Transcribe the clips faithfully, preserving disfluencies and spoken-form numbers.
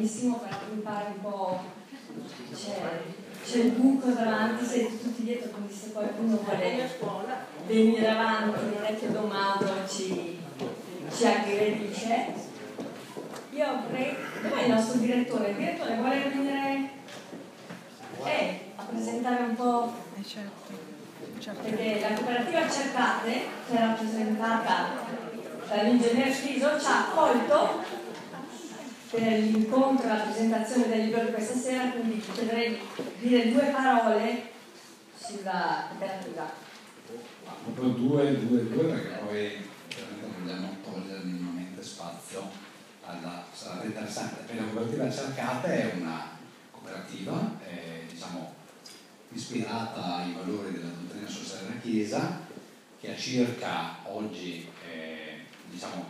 benissimo, però impara un po', c'è il buco davanti, siete tutti dietro, quindi se qualcuno vuole venire avanti non è che Don Mauro ci, ci aggredisce. Io avrei... Dov'è il nostro direttore? Il direttore vuole venire eh, a presentare un po'... Perché la cooperativa Cercate, che è rappresentata dall'ingegner Schiso, ci ha accolto per l'incontro e la presentazione del libro di questa sera, quindi potrei dire due parole sulla cooperativa. Ma proprio due, due, due, perché poi vogliamo togliere minimamente spazio. Alla, sarà interessante, perché la cooperativa Cercate è una cooperativa eh, diciamo, ispirata ai valori della dottrina sociale della Chiesa, che ha circa oggi eh, diciamo,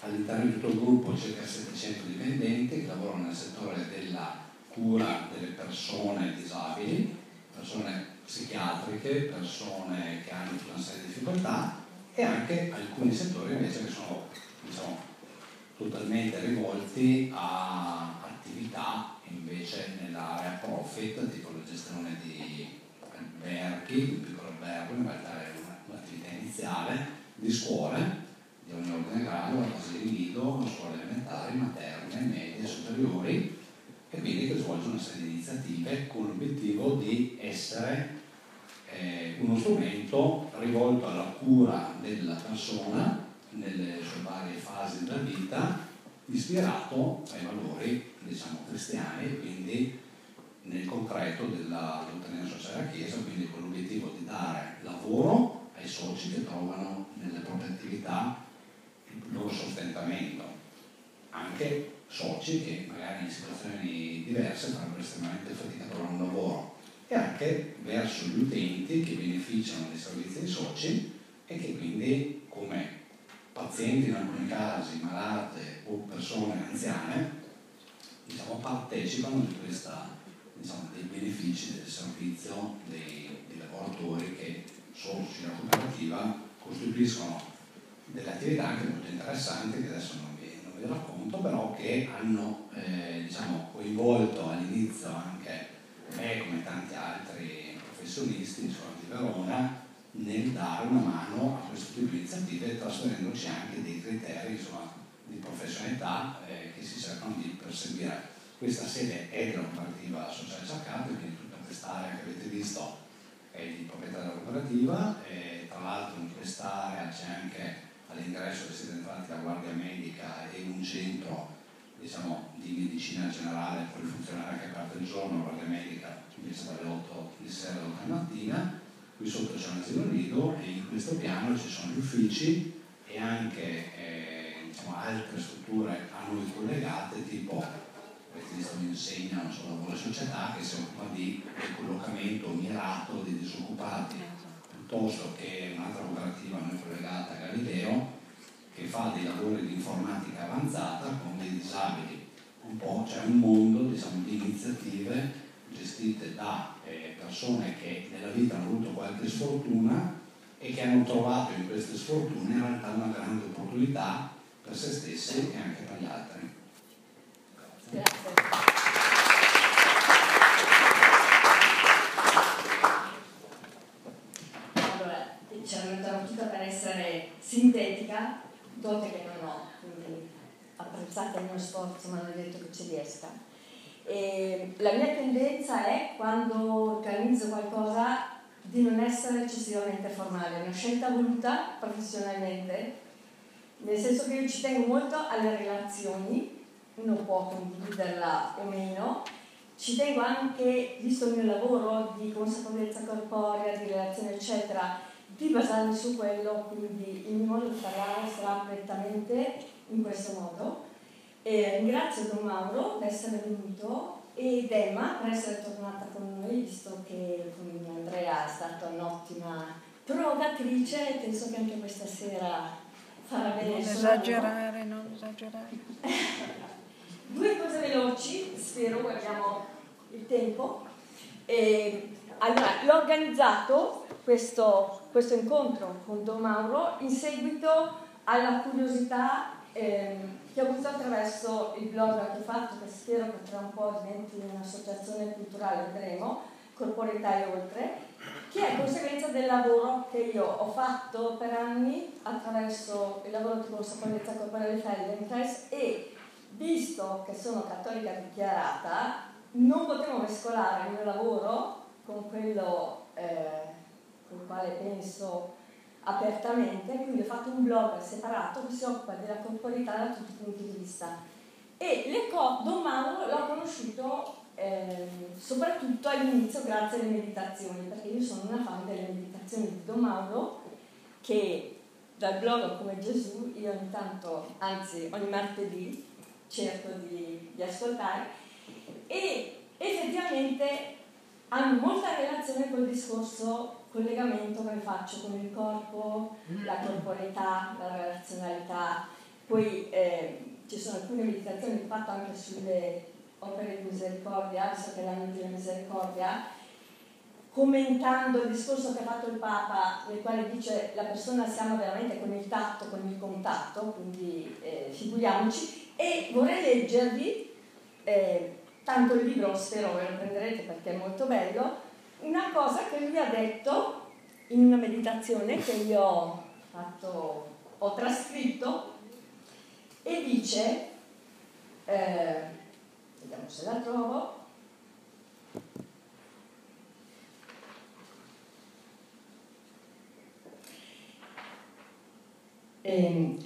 all'interno di tutto il gruppo circa settecento dipendenti che lavorano nel settore della cura delle persone disabili, persone psichiatriche, persone che hanno tutta una serie di difficoltà, e anche alcuni settori invece che sono diciamo, totalmente rivolti a attività invece nell'area profit, tipo la gestione di alberghi, di piccolo albergo, in realtà è un'attività iniziale, di scuole di ogni ordine grado, cose di nido, scuole elementari, materne, medie, superiori, e quindi che svolge una serie di iniziative con l'obiettivo di essere eh, uno strumento rivolto alla cura della persona nelle sue varie fasi della vita, ispirato ai valori diciamo cristiani, quindi nel concreto della dottrina sociale della Chiesa, quindi con l'obiettivo di dare lavoro ai soci che trovano nelle proprie attività il loro sostentamento, anche soci che magari in situazioni diverse farebbero estremamente fatica a trovare un lavoro, e anche verso gli utenti che beneficiano dei servizi dei soci e che quindi come pazienti in alcuni casi, malate o persone anziane, diciamo, partecipano di questa, diciamo, dei benefici del servizio dei, dei lavoratori che solo sulla cooperativa costituiscono delle attività anche molto interessanti che adesso non vi, non vi racconto, però che hanno eh, diciamo, coinvolto all'inizio anche me come tanti altri professionisti di Verona nel dare una mano a questo tipo di iniziative, trasferendoci anche dei criteri insomma, di professionalità eh, che si cercano di perseguire. Questa sede è della cooperativa sociale Cercate, quindi tutta quest'area che avete visto è di proprietà della cooperativa, e tra l'altro in quest'area c'è anche all'ingresso che siete entrati la guardia medica e un centro diciamo, di medicina generale, poi il funzionario che è aperto il giorno, la guardia medica invece dalle otto di sera alle otto di mattina. Qui sotto c'è un asilo nido e in questo piano ci sono gli uffici e anche eh, diciamo, altre strutture a noi collegate, tipo mi insegnano sulla lavoro società che si occupa di collocamento mirato dei disoccupati, piuttosto che un'altra cooperativa a noi collegata a Galileo che fa dei lavori di informatica avanzata con dei disabili. Un po' c'è un mondo diciamo, di iniziative gestite da eh, persone che nella vita hanno avuto qualche sfortuna e che hanno trovato in queste sfortune in realtà una grande opportunità per se stessi e anche per gli altri. Grazie. Grazie. Allora, ci hanno interrotto per essere sintetica, dote che non ho, quindi apprezzate il mio sforzo, ma non è detto che ci riesca. E la mia tendenza è, quando organizzo qualcosa, di non essere eccessivamente formale, è una scelta voluta professionalmente, nel senso che io ci tengo molto alle relazioni, uno può condividerla o meno, ci tengo anche, visto il mio lavoro di consapevolezza corporea, di relazione eccetera, di basarmi su quello, quindi il mio modo di parlare sarà prettamente in questo modo. Eh, ringrazio Don Mauro per essere venuto ed Emma per essere tornata con noi, visto che Andrea è stata un'ottima provatrice e penso che anche questa sera farà bene. Non esagerare, non esagerare. Due cose veloci, spero, guardiamo il tempo. Eh, allora, l'ho organizzato questo, questo incontro con Don Mauro in seguito alla curiosità ehm, che ho avuto attraverso il blog Artefatto, che spero che tra un po' diventi un'associazione culturale, Tremo, Corporeità e oltre, che è conseguenza del lavoro che io ho fatto per anni attraverso il lavoro di consapevolezza corporale Feldenkrais, e visto che sono cattolica dichiarata non potevo mescolare il mio lavoro con quello eh, con il quale penso apertamente, quindi ho fatto un blog separato che si occupa della corporeità da tutti i punti di vista, e le co- Don Mauro l'ho conosciuto eh, soprattutto all'inizio grazie alle meditazioni, perché io sono una fan delle meditazioni di Don Mauro, che dal blog Come Gesù io ogni tanto, anzi ogni martedì cerco di, di ascoltare, e effettivamente hanno molta relazione col discorso collegamento che faccio con il corpo, la corporeità, la relazionalità. Poi eh, ci sono alcune meditazioni che ho fatto anche sulle opere di misericordia, visto che l'anno della misericordia, commentando il discorso che ha fatto il Papa, nel quale dice la persona siamo veramente con il tatto, con il contatto, quindi eh, figuriamoci. E vorrei leggervi eh, tanto il libro Sferone, lo prenderete perché è molto bello, una cosa che lui ha detto in una meditazione che io ho fatto, ho trascritto, e dice, eh, vediamo se la trovo, eh,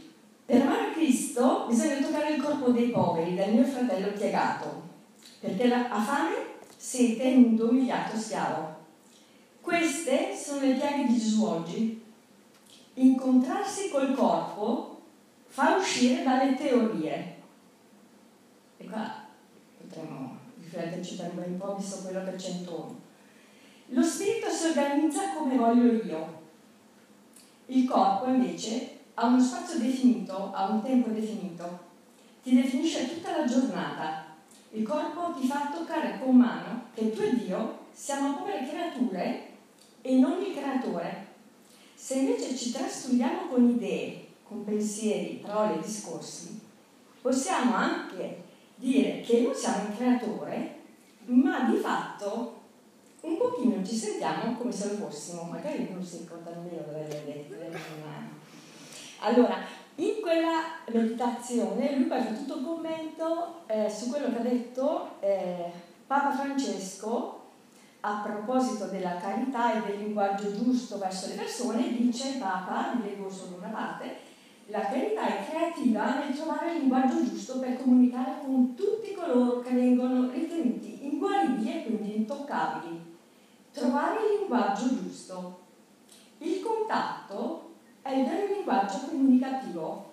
per amare Cristo bisogna toccare il corpo dei poveri, del mio fratello piegato, perché la, ha fame, sete e nudo, umiliato, schiavo. Queste sono le piaghe di Gesù oggi. Incontrarsi col corpo fa uscire dalle teorie. E qua potremmo rifletterci per un po', visto quello che c'è intorno. Lo spirito si organizza come voglio io. Il corpo, invece, ha uno spazio definito, ha un tempo definito. Ti definisce tutta la giornata. Il corpo ti fa toccare con mano che tu e Dio siamo povere creature e non il creatore. Se invece ci trastulliamo con idee, con pensieri, parole, discorsi, possiamo anche dire che non siamo il creatore, ma di fatto un pochino ci sentiamo come se lo fossimo. Magari non si ricorda nemmeno dove le lettere. Allora, in quella meditazione lui fa tutto un commento eh, su quello che ha detto eh, Papa Francesco a proposito della carità e del linguaggio giusto verso le persone. Dice Papa, leggo solo una parte, la carità è creativa nel trovare il linguaggio giusto per comunicare con tutti coloro che vengono ritenuti inguaribili e quindi intoccabili. Trovare il linguaggio giusto. Il contatto è il vero linguaggio comunicativo,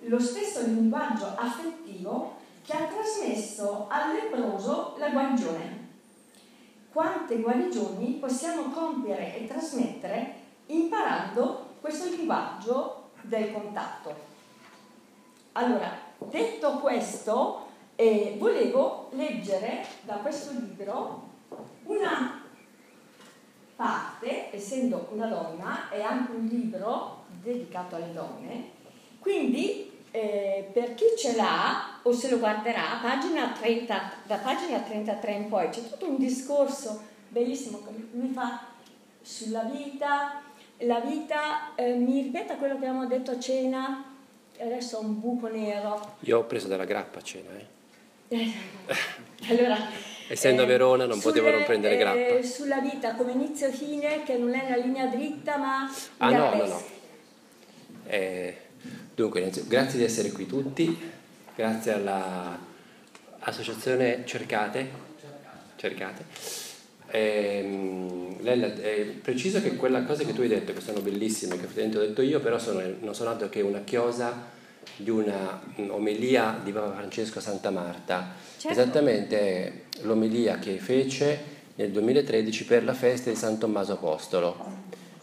lo stesso linguaggio affettivo che ha trasmesso al leproso la guarigione. Quante guarigioni possiamo compiere e trasmettere imparando questo linguaggio del contatto. Allora, detto questo, eh, volevo leggere da questo libro una parte, essendo una donna, è anche un libro dedicato alle donne, quindi eh, per chi ce l'ha o se lo guarderà, pagina trenta, da pagina trentatré in poi c'è tutto un discorso bellissimo che mi fa sulla vita, la vita eh, mi ripeta quello che abbiamo detto a cena, adesso ho un buco nero. Io ho preso dalla grappa a cena, eh. Allora... Essendo a Verona non sulle, potevo non prendere grappa. Eh, sulla vita come inizio e fine, che non è una linea dritta ma... Ah no, no, no, no. Eh, dunque, grazie di essere qui tutti, grazie all'associazione Cercate. Cercate. Eh, Lella, è preciso che quella cosa che tu hai detto, che sono bellissime, che effettivamente ho detto io, però sono, non sono altro che una chiosa di una omelia di Papa Francesco a Santa Marta. Certo. Esattamente l'omelia che fece nel duemilatredici per la festa di San Tommaso Apostolo,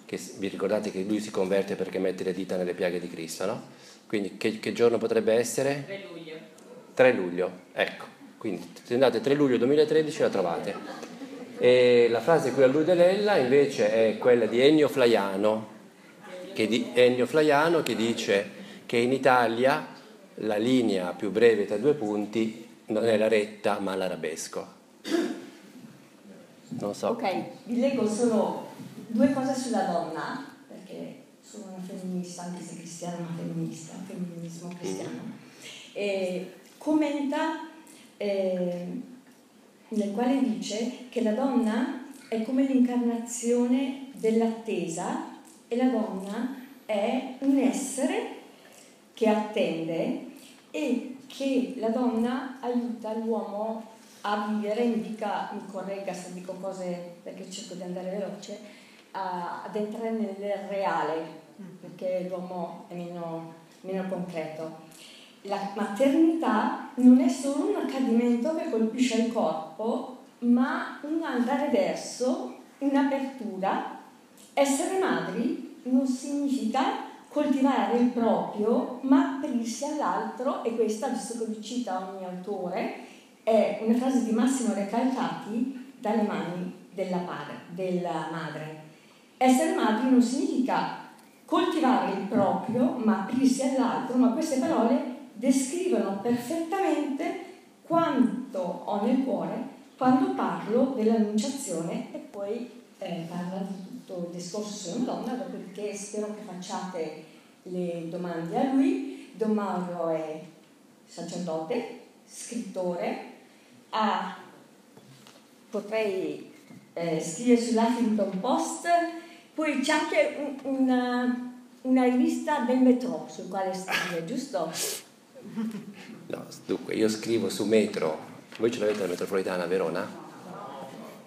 che vi ricordate che lui si converte perché mette le dita nelle piaghe di Cristo, no? Quindi che, che giorno potrebbe essere? tre luglio. tre luglio, ecco, quindi se andate tre luglio duemilatredici la trovate. E la frase qui allude Lella invece è quella di Ennio Flaiano che, di, Ennio Flaiano, che dice che in Italia la linea più breve tra due punti non è la retta ma l'arabesco. Non so. Ok, vi leggo solo due cose sulla donna, perché sono una femminista, anche se cristiana, ma femminista, femminismo cristiano. E commenta eh, nel quale dice che la donna è come l'incarnazione dell'attesa e la donna è un essere che attende e che la donna aiuta l'uomo a vivere, mi dica, mi corregga se dico cose perché cerco di andare veloce, a, ad entrare nel reale, perché l'uomo è meno, meno concreto. La maternità non è solo un accadimento che colpisce il corpo, ma un andare verso, un'apertura. Essere madri non significa coltivare il proprio, ma aprirsi all'altro, e questa, visto che vi cita ogni autore, è una frase di Massimo Recalcati, dalle mani della, padre, della madre. Essere madri non significa coltivare il proprio, ma aprirsi all'altro, ma queste parole descrivono perfettamente quanto ho nel cuore quando parlo dell'annunciazione, e poi eh, parla di tutto il discorso sulla donna, dopodiché spero che facciate le domande a lui. Don Mauro è sacerdote, scrittore, ah, potrei eh, scrivere sull'Huffington Post, poi c'è anche un, una, una rivista del Metro sul quale scrive, giusto? No, dunque io scrivo su Metro. Voi ce l'avete la metropolitana a Verona?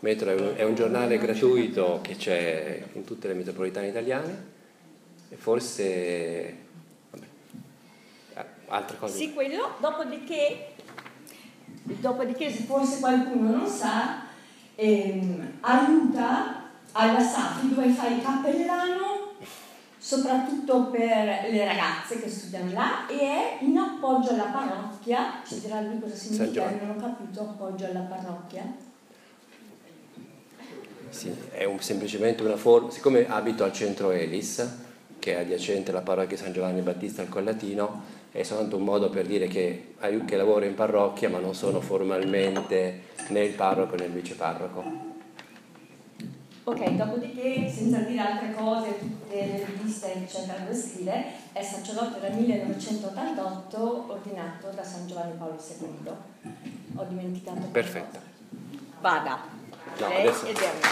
Metro è un, è un giornale gratuito che c'è in tutte le metropolitane italiane, e forse vabbè, altre cose. Sì, quello, dopodiché Dopodiché, se forse qualcuno non sa, ehm, aiuta alla S A F I, dove fa il cappellano, soprattutto per le ragazze che studiano là, e è in appoggio alla parrocchia. Ci dirà lui cosa significa, non ho capito, appoggio alla parrocchia. Sì, è un, semplicemente una forma, siccome abito al Centro Elis, che è adiacente alla parrocchia San Giovanni Battista al Collatino, è soltanto un modo per dire che, che lavoro in parrocchia, ma non sono formalmente né il parroco né il viceparroco. Ok, dopodiché, senza dire altre cose, tutte le riviste eccetera da scrivere, è sacerdote dal millenovecentottantotto, ordinato da San Giovanni Paolo secondo. Ho dimenticato. Perfetto. Vada. No, lei adesso. Ed Emma.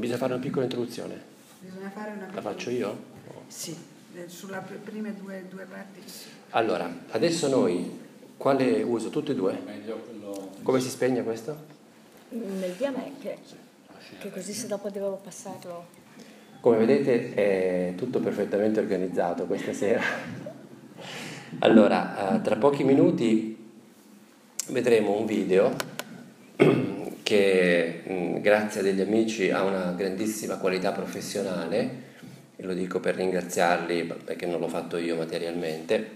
Bisogna fare una piccola introduzione. Bisogna fare una piccola... La faccio io? Sì, sulle prime due, due parti. Allora, adesso noi, quale uso? Tutti e due? Come si spegne questo? Nel via me, che, che così se dopo devo passarlo. Come vedete è tutto perfettamente organizzato questa sera. Allora, tra pochi minuti vedremo un video che mh, grazie a degli amici ha una grandissima qualità professionale, e lo dico per ringraziarli perché non l'ho fatto io materialmente,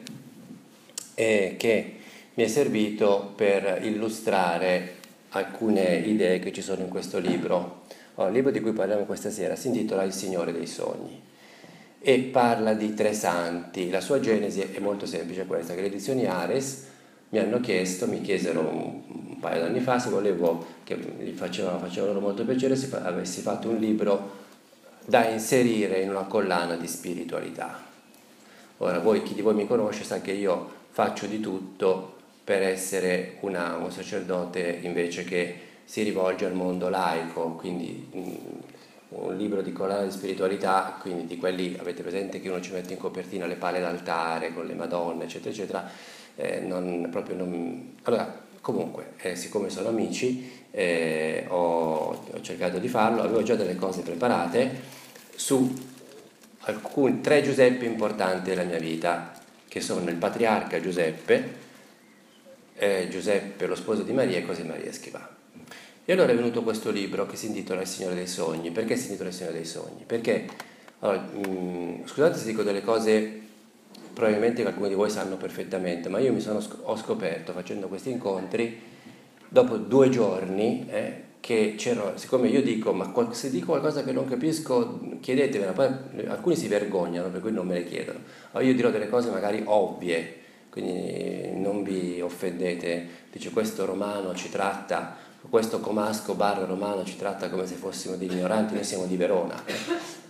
e che mi è servito per illustrare alcune idee che ci sono in questo libro. Allora, il libro di cui parliamo questa sera si intitola Il Signore dei Sogni e parla di tre santi. La sua genesi è molto semplice, questa, che le edizioni Ares mi hanno chiesto, mi chiesero un, un paio d'anni fa se volevo, che gli facevano, facevano loro molto piacere se fa, avessi fatto un libro da inserire in una collana di spiritualità. Ora voi, chi di voi mi conosce sa che io faccio di tutto per essere una, un sacerdote invece che si rivolge al mondo laico, quindi mh, un libro di collana di spiritualità, quindi di quelli, avete presente che uno ci mette in copertina le pale d'altare con le Madonne eccetera eccetera. Eh, non, proprio non... Allora, comunque, eh, siccome sono amici, eh, ho, ho cercato di farlo, avevo già delle cose preparate su alcuni, tre Giuseppe importanti della mia vita, che sono il patriarca Giuseppe, eh, Giuseppe lo sposo di Maria e Josemaría Escrivá. E allora è venuto questo libro che si intitola Il Signore dei Sogni. Perché si intitola Il Signore dei Sogni? Perché, allora, mh, scusate se dico delle cose probabilmente che alcuni di voi sanno perfettamente, ma io mi sono, ho scoperto facendo questi incontri, dopo due giorni, eh, che c'erano, siccome io dico, ma se dico qualcosa che non capisco chiedetemela, poi alcuni si vergognano per cui non me le chiedono, allora io dirò delle cose magari ovvie, quindi non vi offendete. Dice, questo romano ci tratta, questo comasco barra romano ci tratta come se fossimo degli ignoranti, noi siamo di Verona.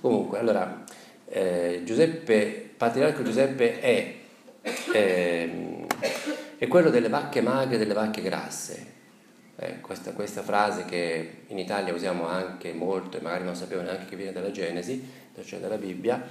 Comunque, allora eh, Giuseppe, patriarca Giuseppe è eh, è quello delle vacche magre e delle vacche grasse. Eh, questa, questa frase che in Italia usiamo anche molto e magari non sapevo neanche che viene dalla Genesi, cioè dalla Bibbia,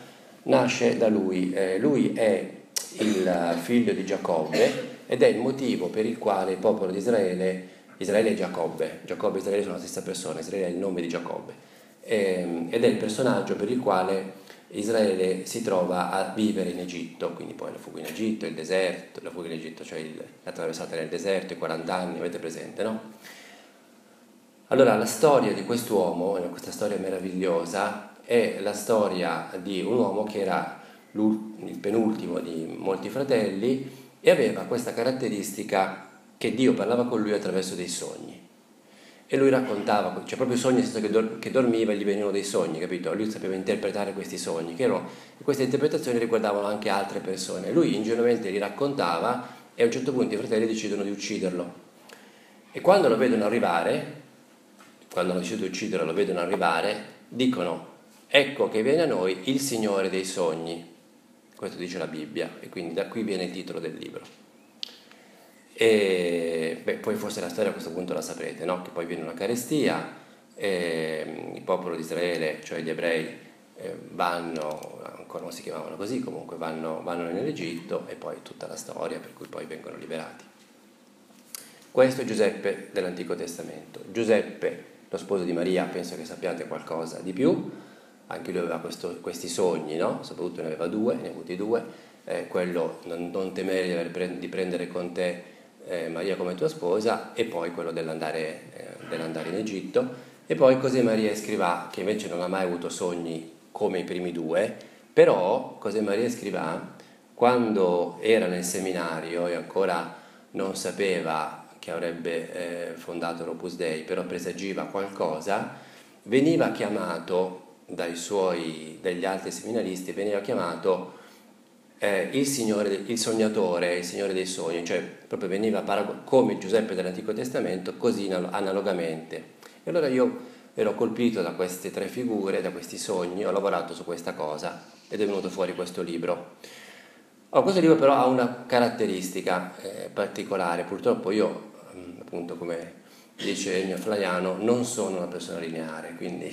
nasce da lui. Eh, lui è il figlio di Giacobbe ed è il motivo per il quale il popolo di Israele, Israele e Giacobbe, Giacobbe e Israele sono la stessa persona, Israele è il nome di Giacobbe, eh, ed è il personaggio per il quale Israele si trova a vivere in Egitto, quindi poi la fuga in Egitto, il deserto, la fuga in Egitto, cioè il, la traversata nel deserto, i quaranta anni, avete presente, no? Allora la storia di quest'uomo, questa storia meravigliosa, è la storia di un uomo che era il penultimo di molti fratelli e aveva questa caratteristica che Dio parlava con lui attraverso dei sogni. E lui raccontava, cioè proprio i sogni, nel senso che, dor- che dormiva e gli venivano dei sogni, capito? Lui sapeva interpretare questi sogni, che erano, queste interpretazioni riguardavano anche altre persone. Lui ingenuamente li raccontava e a un certo punto i fratelli decidono di ucciderlo. E quando lo vedono arrivare, quando hanno deciso di ucciderlo, lo vedono arrivare, dicono, ecco che viene a noi il Signore dei Sogni. Questo dice la Bibbia, e quindi da qui viene il titolo del libro. E beh, poi forse la storia a questo punto la saprete, no? Che poi viene una carestia, e il popolo di Israele, cioè gli ebrei, eh, vanno, ancora non si chiamavano così, comunque vanno, vanno nell'Egitto, e poi tutta la storia per cui poi vengono liberati. Questo è Giuseppe dell'Antico Testamento. Giuseppe, lo sposo di Maria, penso che sappiate qualcosa di più, anche lui aveva questo, questi sogni, no? Soprattutto ne aveva due, ne ha avuti due, eh, quello non, non temere di, aver, di prendere con te Eh, Maria come tua sposa, e poi quello dell'andare, eh, dell'andare in Egitto, e poi Josemaría Escrivá, che invece non ha mai avuto sogni come i primi due, però Josemaría Escrivá, quando era nel seminario e ancora non sapeva che avrebbe eh, fondato l'Opus Dei, però presagiva qualcosa, veniva chiamato dai suoi, dagli altri seminaristi, veniva chiamato Eh, il Signore, il sognatore, il Signore dei Sogni, cioè proprio veniva parago- come Giuseppe dell'Antico Testamento, così analogamente. E allora io ero colpito da queste tre figure, da questi sogni, ho lavorato su questa cosa ed è venuto fuori questo libro. Oh, questo libro però ha una caratteristica eh, particolare, purtroppo io, appunto come dice Ennio Flaiano, non sono una persona lineare, quindi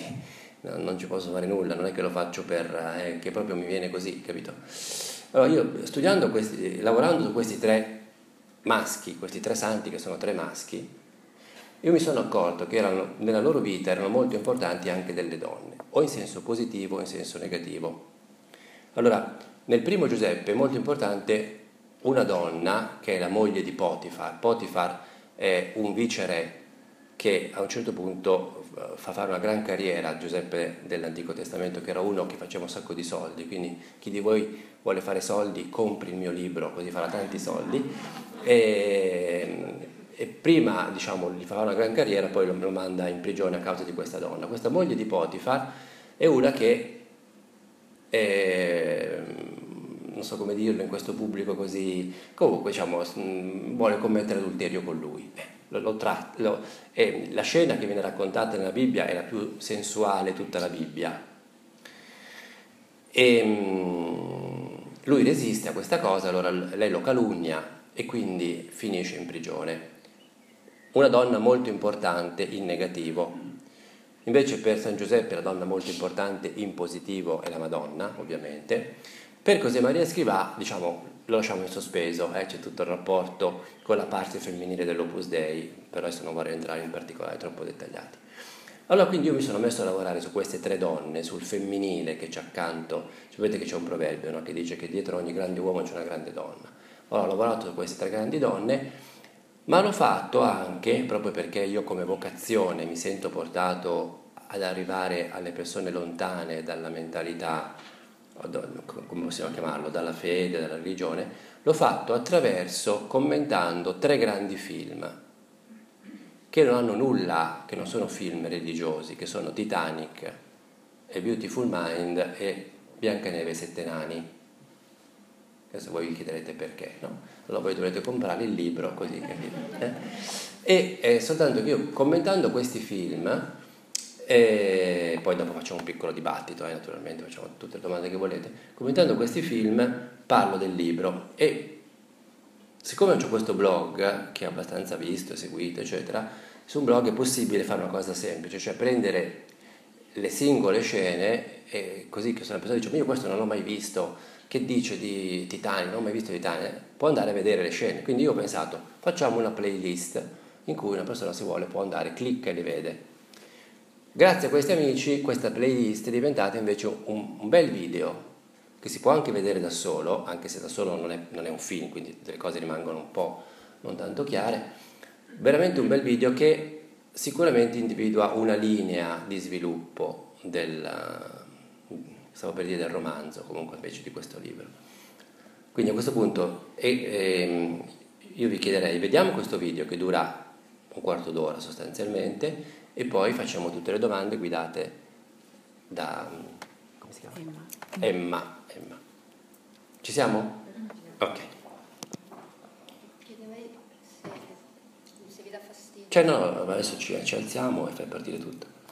no, non ci posso fare nulla, non è che lo faccio per, eh, che proprio mi viene così, capito? Allora io studiando questi, lavorando su questi tre maschi, questi tre santi che sono tre maschi, io mi sono accorto che erano, nella loro vita erano molto importanti anche delle donne, o in senso positivo o in senso negativo. Allora, nel primo Giuseppe è molto importante una donna che è la moglie di Potifar. Potifar è un viceré che a un certo punto fa fare una gran carriera a Giuseppe dell'Antico Testamento, che era uno che faceva un sacco di soldi, quindi chi di voi vuole fare soldi compri il mio libro, così farà tanti soldi, e, e prima, diciamo, gli fa una gran carriera, poi lo manda in prigione a causa di questa donna. Questa moglie di Potifar è una che è, non so come dirlo in questo pubblico così, comunque diciamo vuole commettere adulterio con lui. Lo, lo tra, lo, eh, la scena che viene raccontata nella Bibbia è la più sensuale tutta la Bibbia, e mm, lui resiste a questa cosa, allora lei lo calunnia e quindi finisce in prigione. Una donna molto importante in negativo. Invece per San Giuseppe la donna molto importante in positivo è la Madonna, ovviamente. Per Josemaría Escrivá, diciamo, lo lasciamo in sospeso, eh? C'è tutto il rapporto con la parte femminile dell'Opus Dei, però adesso non vorrei entrare in particolari troppo dettagliati. Allora quindi io mi sono messo a lavorare su queste tre donne, sul femminile che c'è accanto. Sapete che c'è un proverbio, no? Che dice che dietro ogni grande uomo c'è una grande donna. Allora ho lavorato su queste tre grandi donne, ma l'ho fatto anche proprio perché io come vocazione mi sento portato ad arrivare alle persone lontane dalla mentalità, come possiamo chiamarlo, dalla fede, dalla religione. L'ho fatto attraverso, commentando tre grandi film che non hanno nulla, che non sono film religiosi, che sono Titanic e Beautiful Mind e Biancaneve e Sette Nani. Adesso voi vi chiederete perché, no? Allora voi dovrete comprare il libro, così, capito? Eh? E eh, soltanto che io, commentando questi film, eh, poi dopo facciamo un piccolo dibattito, eh, naturalmente facciamo tutte le domande che volete, commentando questi film parlo del libro, e siccome ho questo blog che è abbastanza visto, seguito, eccetera, su un blog è possibile fare una cosa semplice, cioè prendere le singole scene, e così che se una persona dice ma io questo non l'ho mai visto, che dice di Titanic, non ho mai visto Titanic, può andare a vedere le scene. Quindi io ho pensato, facciamo una playlist in cui una persona, se vuole, può andare, clicca e li vede. Grazie a questi amici questa playlist è diventata invece un, un bel video che si può anche vedere da solo, anche se da solo non è, non è un film, quindi le cose rimangono un po' non tanto chiare, veramente un bel video che sicuramente individua una linea di sviluppo del, stavo per dire del romanzo, comunque invece di questo libro. Quindi a questo punto eh, eh, io vi chiederei, vediamo questo video che dura un quarto d'ora sostanzialmente, e poi facciamo tutte le domande guidate da, come si chiama? Emma. Emma. Emma. Ci siamo? Ok. Chiedevai se, se vi dà fastidio. Cioè no, adesso ci, ci alziamo e fai partire tutto.